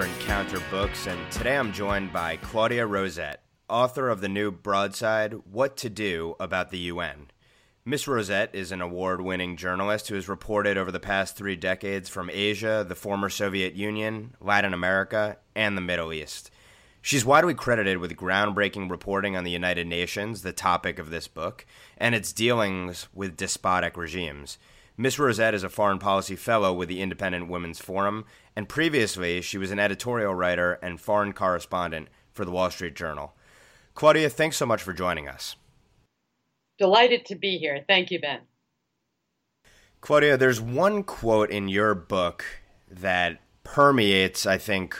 for Encounter Books, and today I'm joined by Claudia Rosett, author of the new broadside, What to Do About the UN. Ms. Rosett is an award-winning journalist who has reported over the past 3 decades from Asia, the former Soviet Union, Latin America, and the Middle East. She's widely credited with groundbreaking reporting on the United Nations, the topic of this book, and its dealings with despotic regimes. Ms. Rosett is a foreign policy fellow with the Independent Women's Forum, and previously she was an editorial writer and foreign correspondent for The Wall Street Journal. Claudia, thanks so much for joining us. Delighted to be here. Thank you, Ben. Claudia, there's one quote in your book that permeates, I think,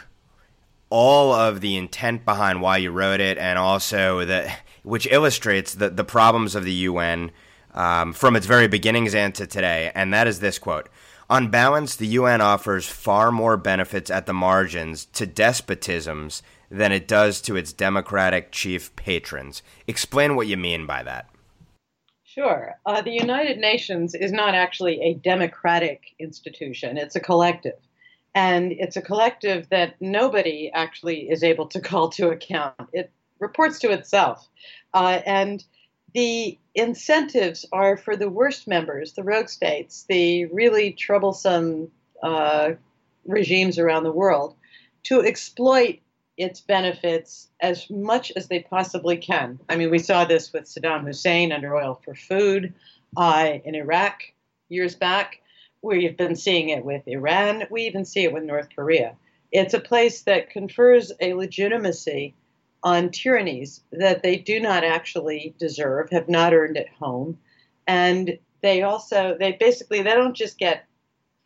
all of the intent behind why you wrote it, and also which illustrates the problems of the UN from its very beginnings and to today, and that is this quote: "On balance, the UN offers far more benefits at the margins to despotisms than it does to its democratic chief patrons." Explain what you mean by that. Sure. The United Nations is not actually a democratic institution. It's a collective. And it's a collective that nobody actually is able to call to account. It reports to itself. And the incentives are for the worst members, the rogue states, the really troublesome regimes around the world, to exploit its benefits as much as they possibly can. I mean, we saw this with Saddam Hussein under Oil for Food in Iraq years back. We've been seeing it with Iran. We even see it with North Korea. It's a place that confers a legitimacy on tyrannies that they do not actually deserve, have not earned at home. And they don't just get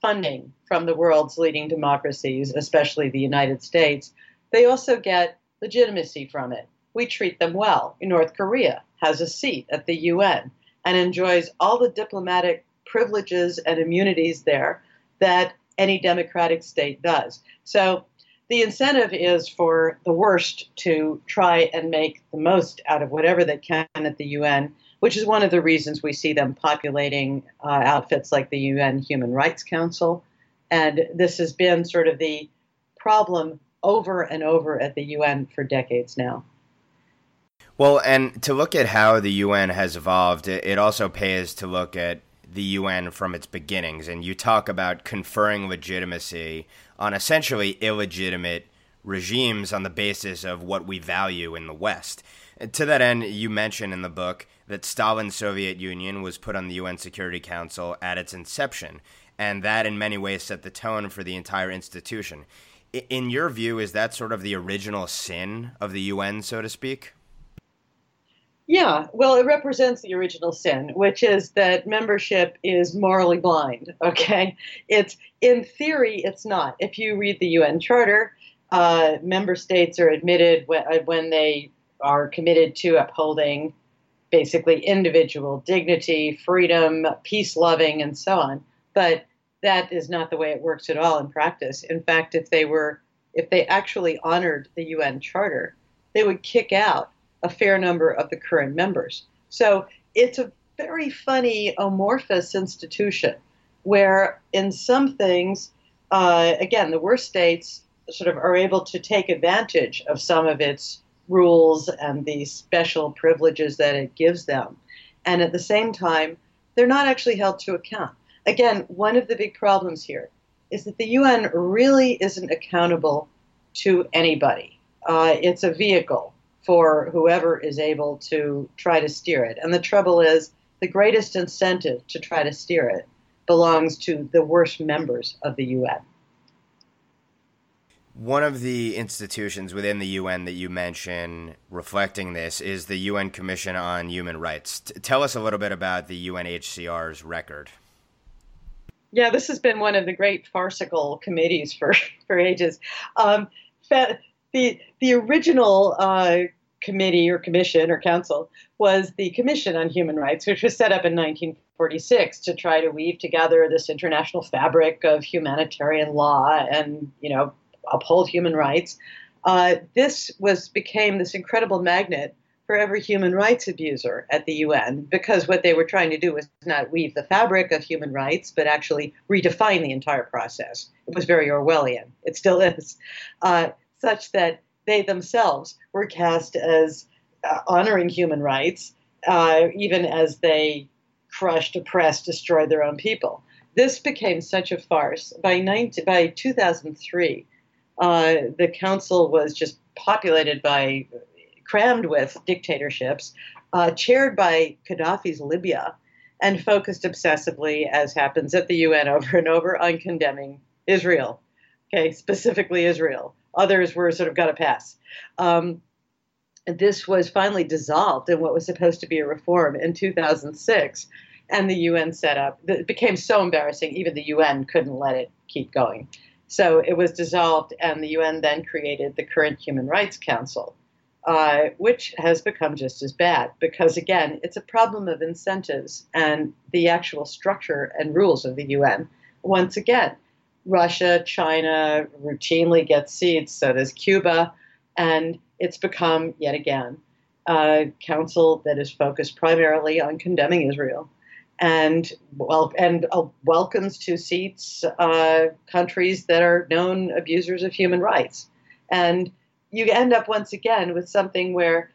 funding from the world's leading democracies, especially the United States. They also get legitimacy from it. We treat them well. North Korea has a seat at the UN and enjoys all the diplomatic privileges and immunities there that any democratic state does. So the incentive is for the worst to try and make the most out of whatever they can at the UN, which is one of the reasons we see them populating outfits like the UN Human Rights Council. And this has been sort of the problem over and over at the UN for decades now. Well, and to look at how the UN has evolved, it also pays to look at the UN from its beginnings. And you talk about conferring legitimacy on essentially illegitimate regimes on the basis of what we value in the West. And to that end, you mention in the book that Stalin's Soviet Union was put on the UN Security Council at its inception, and that in many ways set the tone for the entire institution. In your view, is that sort of the original sin of the UN, so to speak? Yeah, well, it represents the original sin, which is that membership is morally blind, okay? In theory, it's not. If you read the UN Charter, member states are admitted when they are committed to upholding basically individual dignity, freedom, peace-loving, and so on. But that is not the way it works at all in practice. In fact, if they actually honored the UN Charter, they would kick out a fair number of the current members. So it's a very funny, amorphous institution where in some things, again, the worst states sort of are able to take advantage of some of its rules and the special privileges that it gives them. And at the same time, they're not actually held to account. Again, one of the big problems here is that the UN really isn't accountable to anybody. It's a vehicle for whoever is able to try to steer it. And the trouble is, the greatest incentive to try to steer it belongs to the worst members of the UN. One of the institutions within the UN that you mention reflecting this is the UN Commission on Human Rights. Tell us a little bit about the UNHCR's record. Yeah, this has been one of the great farcical committees for ages. The original committee or commission or council was the Commission on Human Rights, which was set up in 1946 to try to weave together this international fabric of humanitarian law and, uphold human rights. This became this incredible magnet for every human rights abuser at the UN, because what they were trying to do was not weave the fabric of human rights, but actually redefine the entire process. It was very Orwellian. It still is, such that they themselves were cast as honoring human rights, even as they crushed, oppressed, destroyed their own people. This became such a farce. By 2003, the council was just populated by, crammed with dictatorships, chaired by Gaddafi's Libya, and focused obsessively, as happens at the UN over and over, on condemning Israel, okay, specifically Israel. Others were sort of got a pass. This was finally dissolved in what was supposed to be a reform in 2006, and the UN set up. It became so embarrassing, even the UN couldn't let it keep going. So it was dissolved, and the UN then created the current Human Rights Council, which has become just as bad, because again, it's a problem of incentives and the actual structure and rules of the UN. Once again, Russia, China routinely get seats, so does Cuba, and it's become, yet again, a council that is focused primarily on condemning Israel, and welcomes to seats countries that are known abusers of human rights. And you end up once again with something where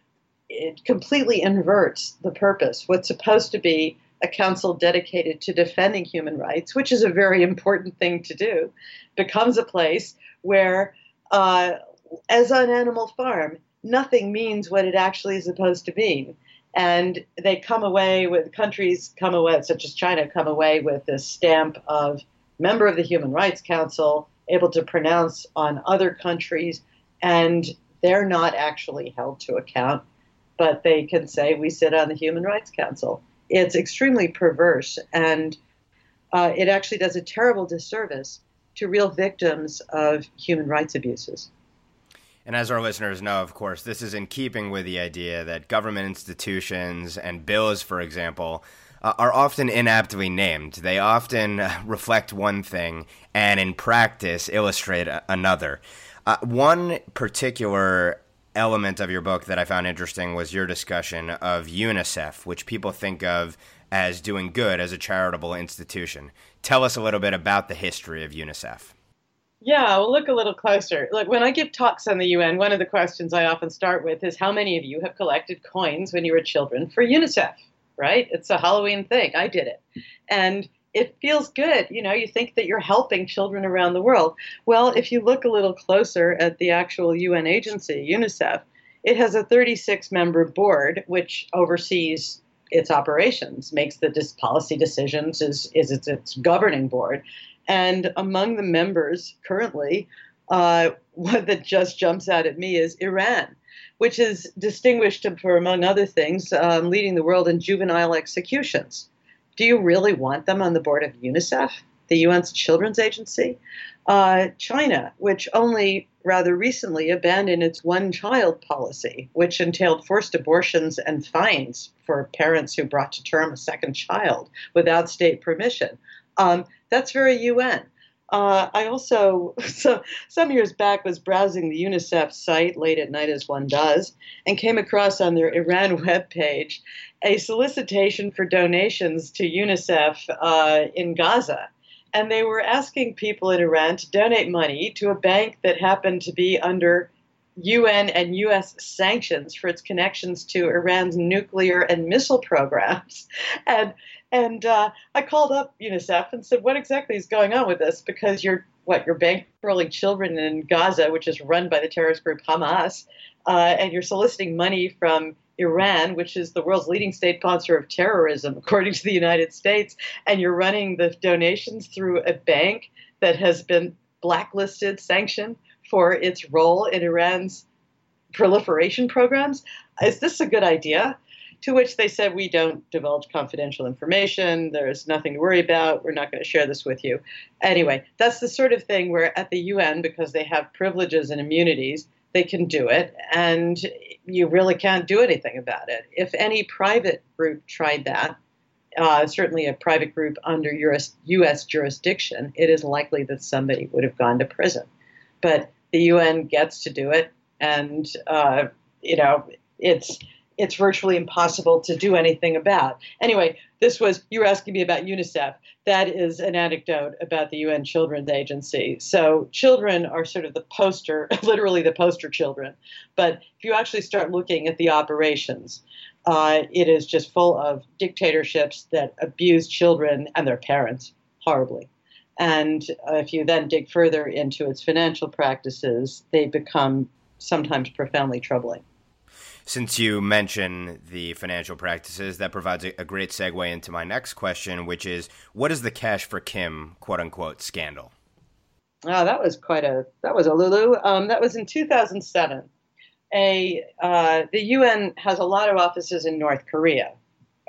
it completely inverts the purpose. What's supposed to be a council dedicated to defending human rights, which is a very important thing to do, becomes a place where, as on Animal Farm, nothing means what it actually is supposed to mean. And they come away with, countries come away, such as China, come away with this stamp of member of the Human Rights Council, able to pronounce on other countries, and they're not actually held to account, but they can say, we sit on the Human Rights Council. It's extremely perverse, and it actually does a terrible disservice to real victims of human rights abuses. And as our listeners know, of course, this is in keeping with the idea that government institutions and bills, for example, are often inaptly named. They often reflect one thing and in practice illustrate another. One particular element of your book that I found interesting was your discussion of UNICEF, which people think of as doing good as a charitable institution. Tell us a little bit about the history of UNICEF. Yeah, well, look a little closer. Look, when I give talks on the UN, one of the questions I often start with is, how many of you have collected coins when you were children for UNICEF, right? It's a Halloween thing. I did it. And it feels good. You know, you think that you're helping children around the world. Well, if you look a little closer at the actual UN agency, UNICEF, it has a 36-member board, which oversees its operations, makes the policy decisions, is its governing board. And among the members currently, one that just jumps out at me is Iran, which is distinguished for, among other things, leading the world in juvenile executions. Do you really want them on the board of UNICEF, the UN's children's agency? China, which only rather recently abandoned its one-child policy, which entailed forced abortions and fines for parents who brought to term a second child without state permission. That's very UN. I also, some years back, was browsing the UNICEF site late at night, as one does, and came across on their Iran webpage a solicitation for donations to UNICEF in Gaza. And they were asking people in Iran to donate money to a bank that happened to be under UN and US sanctions for its connections to Iran's nuclear and missile programs. And I called up UNICEF and said, what exactly is going on with this? Because you're bankrolling children in Gaza, which is run by the terrorist group Hamas, and you're soliciting money from Iran, which is the world's leading state sponsor of terrorism, according to the United States, and you're running the donations through a bank that has been blacklisted, sanctioned for its role in Iran's proliferation programs. Is this a good idea? To which they said, we don't divulge confidential information. There's nothing to worry about. We're not going to share this with you. Anyway, that's the sort of thing where at the UN, because they have privileges and immunities, they can do it. And you really can't do anything about it. If any private group tried that, certainly a private group under U.S. jurisdiction, it is likely that somebody would have gone to prison. But the UN gets to do it. And, you know, it's it's virtually impossible to do anything about. Anyway, this was, you were asking me about UNICEF. That is an anecdote about the UN Children's Agency. So children are sort of the poster, literally the poster children. But if you actually start looking at the operations, it is just full of dictatorships that abuse children and their parents horribly. And if you then dig further into its financial practices, they become sometimes profoundly troubling. Since you mention the financial practices, that provides a great segue into my next question, which is, what is the Cash for Kim, quote-unquote, scandal? Oh, that was quite a, that was a lulu. That was in 2007. The UN has a lot of offices in North Korea,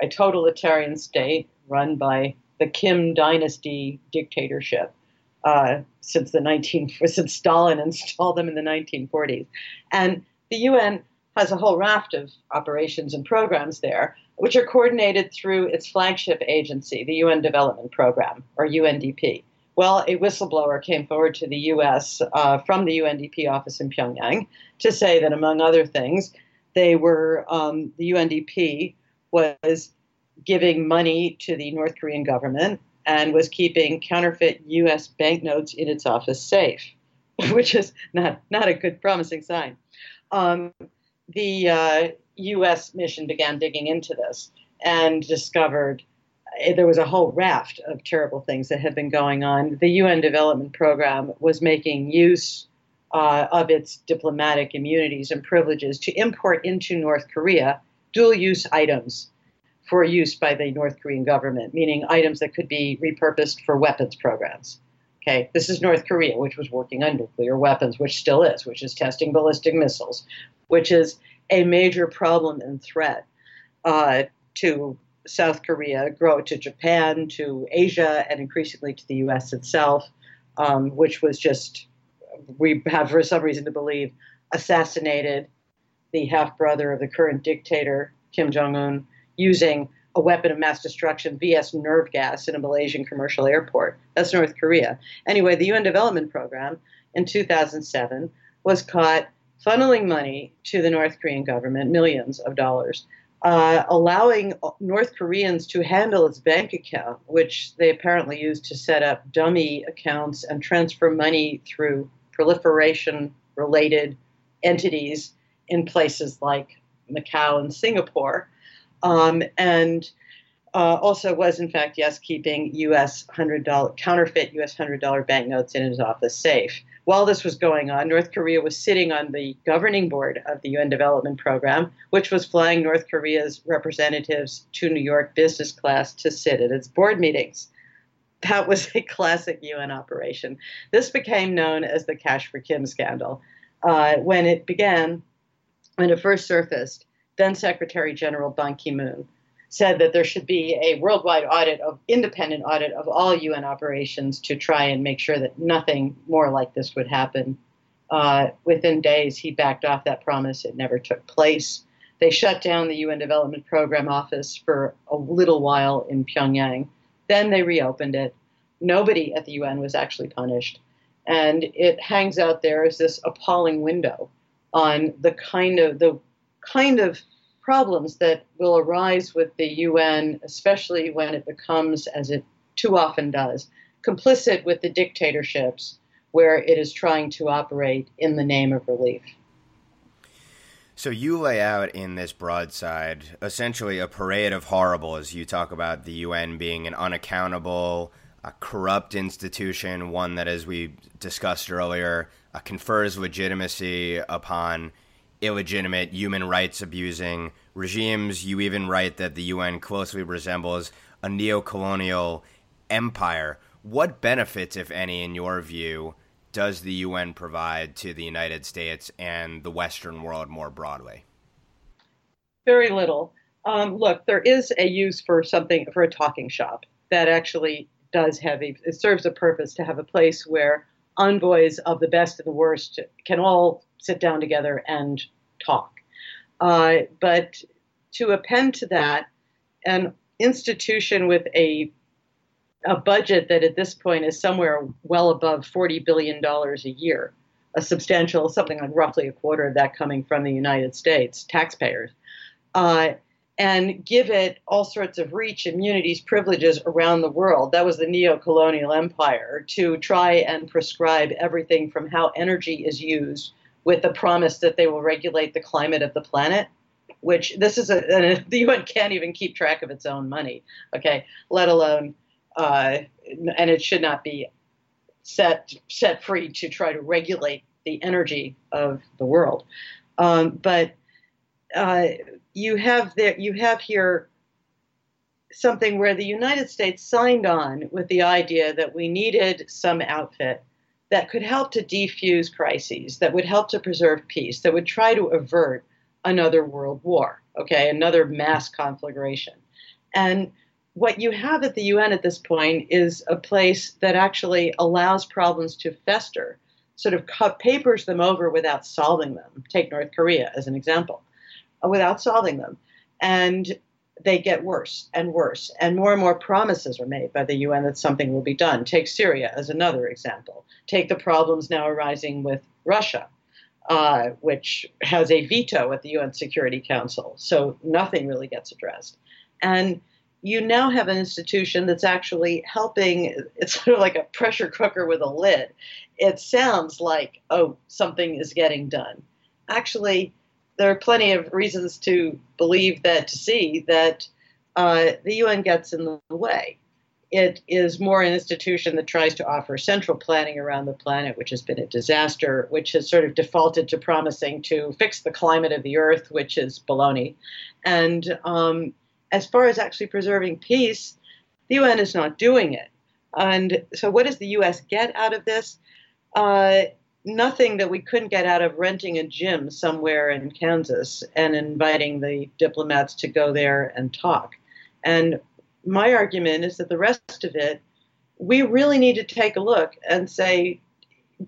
a totalitarian state run by the Kim dynasty dictatorship since Stalin installed them in the 1940s. And the UN has a whole raft of operations and programs there, which are coordinated through its flagship agency, the UN Development Program, or UNDP. Well, a whistleblower came forward to the U.S. From the UNDP office in Pyongyang to say that, among other things, they were the UNDP was giving money to the North Korean government and was keeping counterfeit U.S. banknotes in its office safe, which is not a good promising sign. The U.S. mission began digging into this and discovered there was a whole raft of terrible things that had been going on. The UN Development Program was making use of its diplomatic immunities and privileges to import into North Korea dual-use items for use by the North Korean government, meaning items that could be repurposed for weapons programs. Okay, this is North Korea, which was working on nuclear weapons, which still is, which is testing ballistic missiles, which is a major problem and threat to South Korea, grow to Japan, to Asia, and increasingly to the U.S. itself, which was just, we have for some reason to believe, assassinated the half-brother of the current dictator, Kim Jong-un, using a weapon of mass destruction, VS nerve gas, in a Malaysian commercial airport. That's North Korea. Anyway, the UN Development Program in 2007 was caught funneling money to the North Korean government, millions of dollars, allowing North Koreans to handle its bank account, which they apparently used to set up dummy accounts and transfer money through proliferation-related entities in places like Macau and Singapore, also was, in fact, yes, keeping counterfeit U.S. $100 banknotes in his office safe. While this was going on, North Korea was sitting on the governing board of the UN Development Program, which was flying North Korea's representatives to New York business class to sit at its board meetings. That was a classic UN operation. This became known as the Cash for Kim scandal. When it first surfaced, then Secretary General Ban Ki-moon said that there should be a worldwide independent audit of all UN operations to try and make sure that nothing more like this would happen. Within days, he backed off that promise. It never took place. They shut down the UN Development Program office for a little while in Pyongyang. Then they reopened it. Nobody at the UN was actually punished. And it hangs out there as this appalling window on the kind of problems that will arise with the UN, especially when it becomes, as it too often does, complicit with the dictatorships where it is trying to operate in the name of relief. So you lay out in this broadside essentially a parade of horribles. You talk about the UN being an unaccountable, a corrupt institution, one that, as we discussed earlier, confers legitimacy upon illegitimate human rights abusing regimes. You even write that the UN closely resembles a neo-colonial empire. What benefits, if any, in your view, does the UN provide to the United States and the Western world more broadly? Very little. Look, there is a use for a talking shop that actually does have it serves a purpose to have a place where envoys of the best and the worst can all sit down together and talk. But to append to that, an institution with a budget that at this point is somewhere well above $40 billion a year, something like roughly a quarter of that coming from the United States taxpayers, and give it all sorts of reach, immunities, privileges around the world. That was the neo-colonial empire, to try and prescribe everything from how energy is used with the promise that they will regulate the climate of the planet, which this is the UN can't even keep track of its own money, okay, let alone, and it should not be set free to try to regulate the energy of the world. You have here something where the United States signed on with the idea that we needed some outfit that could help to defuse crises, that would help to preserve peace, that would try to avert another world war, okay, another mass conflagration. And what you have at the UN at this point is a place that actually allows problems to fester, sort of papers them over without solving them. Take North Korea as an example, without solving them. And they get worse and worse, and more promises are made by the UN that something will be done. Take Syria as another example. Take the problems now arising with Russia, which has a veto at the UN Security Council, so nothing really gets addressed. And you now have an institution that's actually helping. It's sort of like a pressure cooker with a lid. It sounds like, oh, something is getting done. Actually, there are plenty of reasons to believe that, to see that the UN gets in the way. It is more an institution that tries to offer central planning around the planet, which has been a disaster, which has sort of defaulted to promising to fix the climate of the earth, which is baloney. And as far as actually preserving peace, the UN is not doing it. And so what does the U.S. get out of this? Nothing that we couldn't get out of renting a gym somewhere in Kansas and inviting the diplomats to go there and talk. And my argument is that the rest of it, we really need to take a look and say,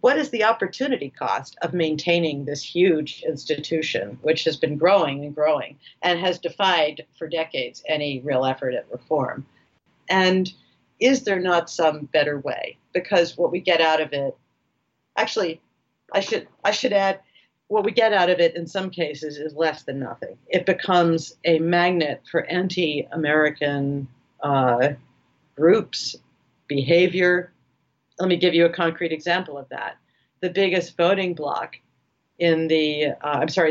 what is the opportunity cost of maintaining this huge institution, which has been growing and growing and has defied for decades any real effort at reform? And is there not some better way? Because what we get out of it, actually, I should add, what we get out of it in some cases is less than nothing. It becomes a magnet for anti-American groups, behavior. Let me give you a concrete example of that. The biggest voting bloc in the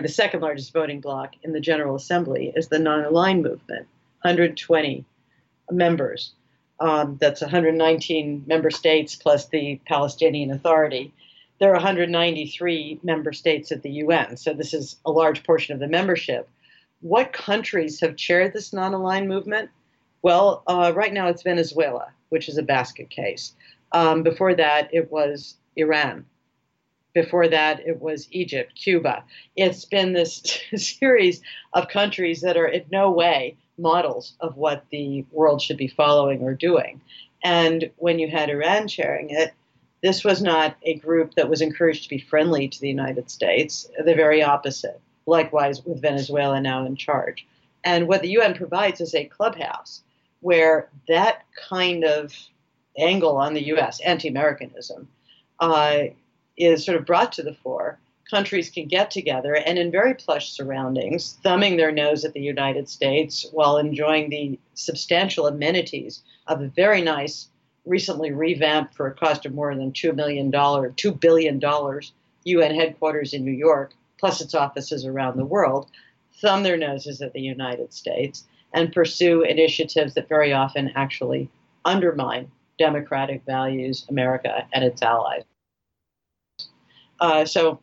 second largest voting bloc in the General Assembly is the Non-Aligned Movement, 120 members. That's 119 member states plus the Palestinian Authority. There are 193 member states at the UN, so this is a large portion of the membership. What countries have chaired this Non-Aligned Movement? Well, right now it's Venezuela, which is a basket case. Before that, it was Iran. Before that, it was Egypt, Cuba. It's been this series of countries that are in no way models of what the world should be following or doing. And when you had Iran chairing it, this was not a group that was encouraged to be friendly to the United States, the very opposite. Likewise with Venezuela now in charge. And what the UN provides is a clubhouse where that kind of angle on the U.S., anti-Americanism, is sort of brought to the fore. Countries can get together and in very plush surroundings, thumbing their nose at the United States while enjoying the substantial amenities of a very nice, recently revamped for a cost of more than $2 billion UN headquarters in New York, plus its offices around the world, thumb their noses at the United States and pursue initiatives that very often actually undermine democratic values, America, and its allies. So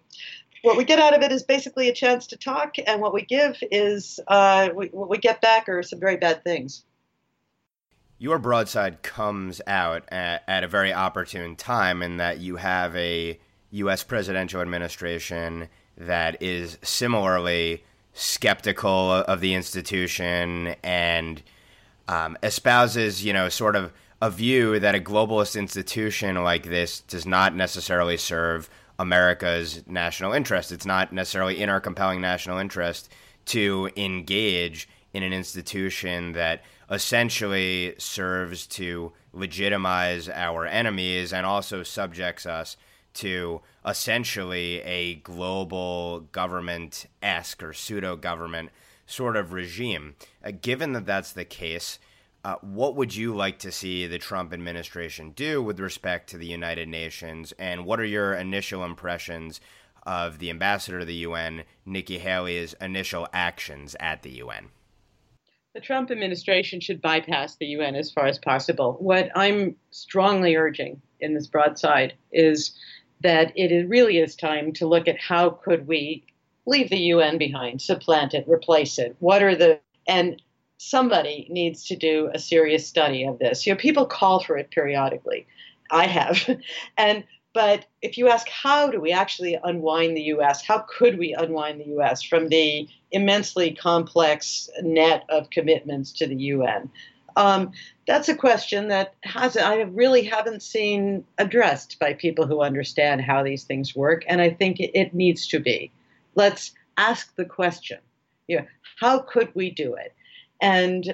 what we get out of it is basically a chance to talk, and what we give is what we get back are some very bad things. Your broadside comes out at a very opportune time in that you have a U.S. presidential administration that is similarly skeptical of the institution and espouses, sort of a view that a globalist institution like this does not necessarily serve America's national interest. It's not necessarily in our compelling national interest to engage in an institution that essentially serves to legitimize our enemies and also subjects us to essentially a global government-esque or pseudo-government sort of regime. Given that that's the case, what would you like to see the Trump administration do with respect to the United Nations, and what are your initial impressions of the ambassador to the UN, Nikki Haley's initial actions at the UN? The Trump administration should bypass the UN as far as possible. What I'm strongly urging in this broadside is that it really is time to look at how could we leave the UN behind, supplant it, replace it. And somebody needs to do a serious study of this. You know, people call for it periodically. I have. But if you ask, how do we actually unwind the U.S., how could we unwind the U.S. from the immensely complex net of commitments to the U.N.? That's a question that I really haven't seen addressed by people who understand how these things work, and I think it needs to be. Let's ask the question, you know, how could we do it? And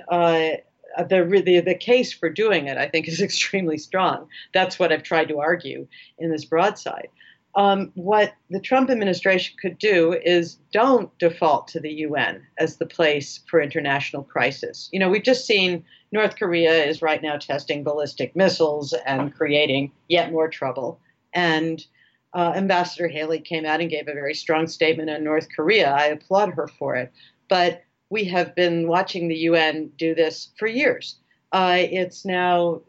the case for doing it, I think, is extremely strong. That's what I've tried to argue in this broadside. What the Trump administration could do is don't default to the UN as the place for international crisis. You know, we've just seen North Korea is right now testing ballistic missiles and creating yet more trouble. And Ambassador Haley came out and gave a very strong statement on North Korea. I applaud her for it. But we have been watching the UN do this for years. It's now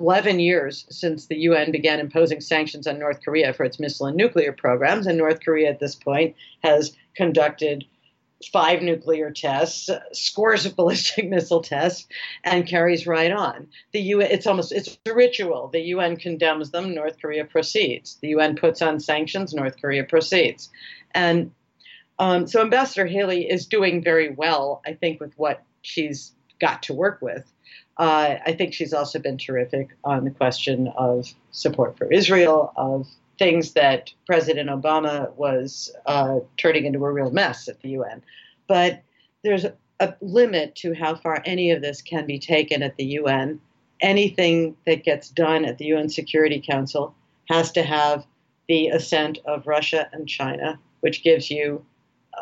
11 years since the UN began imposing sanctions on North Korea for its missile and nuclear programs. And North Korea at this point has conducted 5 nuclear tests, scores of ballistic missile tests, and carries right on. The UN, it's a ritual. The UN condemns them, North Korea proceeds. The UN puts on sanctions, North Korea proceeds. And so Ambassador Haley is doing very well, I think, with what she's got to work with. I think she's also been terrific on the question of support for Israel, of things that President Obama was turning into a real mess at the UN. But there's a limit to how far any of this can be taken at the UN. Anything that gets done at the UN Security Council has to have the assent of Russia and China, which gives you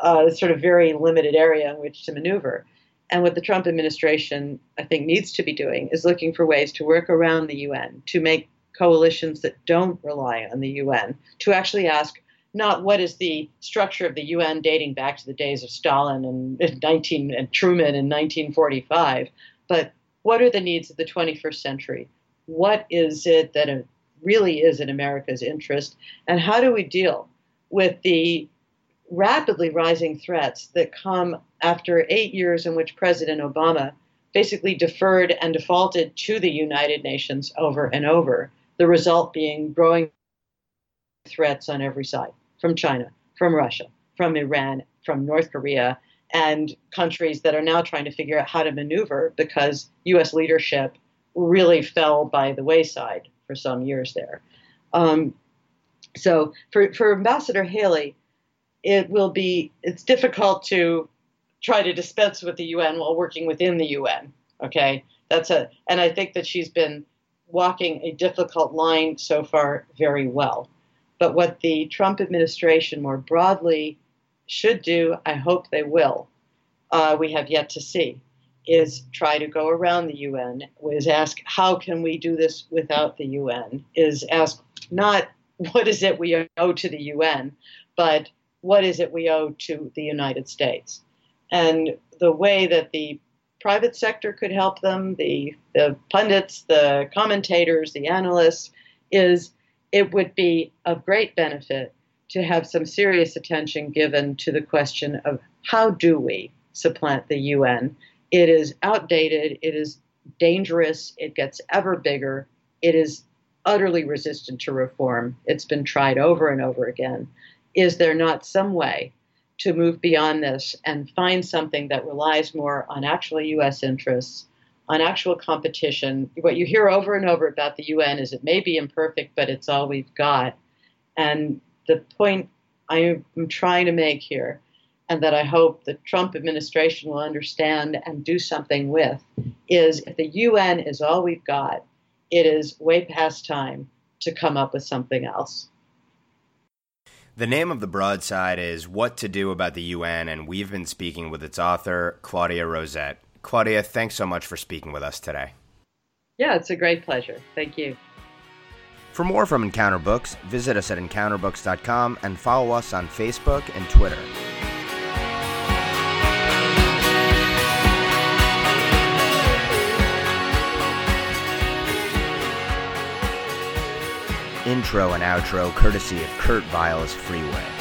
a sort of very limited area in which to maneuver. And what the Trump administration, I think, needs to be doing is looking for ways to work around the UN, to make coalitions that don't rely on the UN, to actually ask not what is the structure of the UN dating back to the days of Stalin and Truman in 1945, but what are the needs of the 21st century? What is it that really is in America's interest? And how do we deal with the rapidly rising threats that come after 8 years in which President Obama basically deferred and defaulted to the United Nations over and over, the result being growing threats on every side, from China, from Russia, from Iran, from North Korea, and countries that are now trying to figure out how to maneuver because U.S. leadership really fell by the wayside for some years there. So for Ambassador Haley, it's difficult to try to dispense with the UN while working within the UN. Okay, and I think that she's been walking a difficult line so far very well. But what the Trump administration more broadly should do, I hope they will, we have yet to see, is try to go around the UN, is ask, how can we do this without the UN? Is ask not what is it we owe to the UN, but what is it we owe to the United States? And the way that the private sector could help them, the pundits, the commentators, the analysts, is it would be of great benefit to have some serious attention given to the question of how do we supplant the UN? It is outdated, it is dangerous, it gets ever bigger, it is utterly resistant to reform. It's been tried over and over again. Is there not some way to move beyond this and find something that relies more on actual U.S. interests, on actual competition? What you hear over and over about the UN is it may be imperfect, but it's all we've got. And the point I'm trying to make here, and that I hope the Trump administration will understand and do something with, is if the UN is all we've got, it is way past time to come up with something else. The name of the broadside is What to Do About the UN, and we've been speaking with its author, Claudia Rosett. Claudia, thanks so much for speaking with us today. Yeah, it's a great pleasure. Thank you. For more from Encounter Books, visit us at encounterbooks.com and follow us on Facebook and Twitter. Intro and outro courtesy of Kurt Vile's Freeway.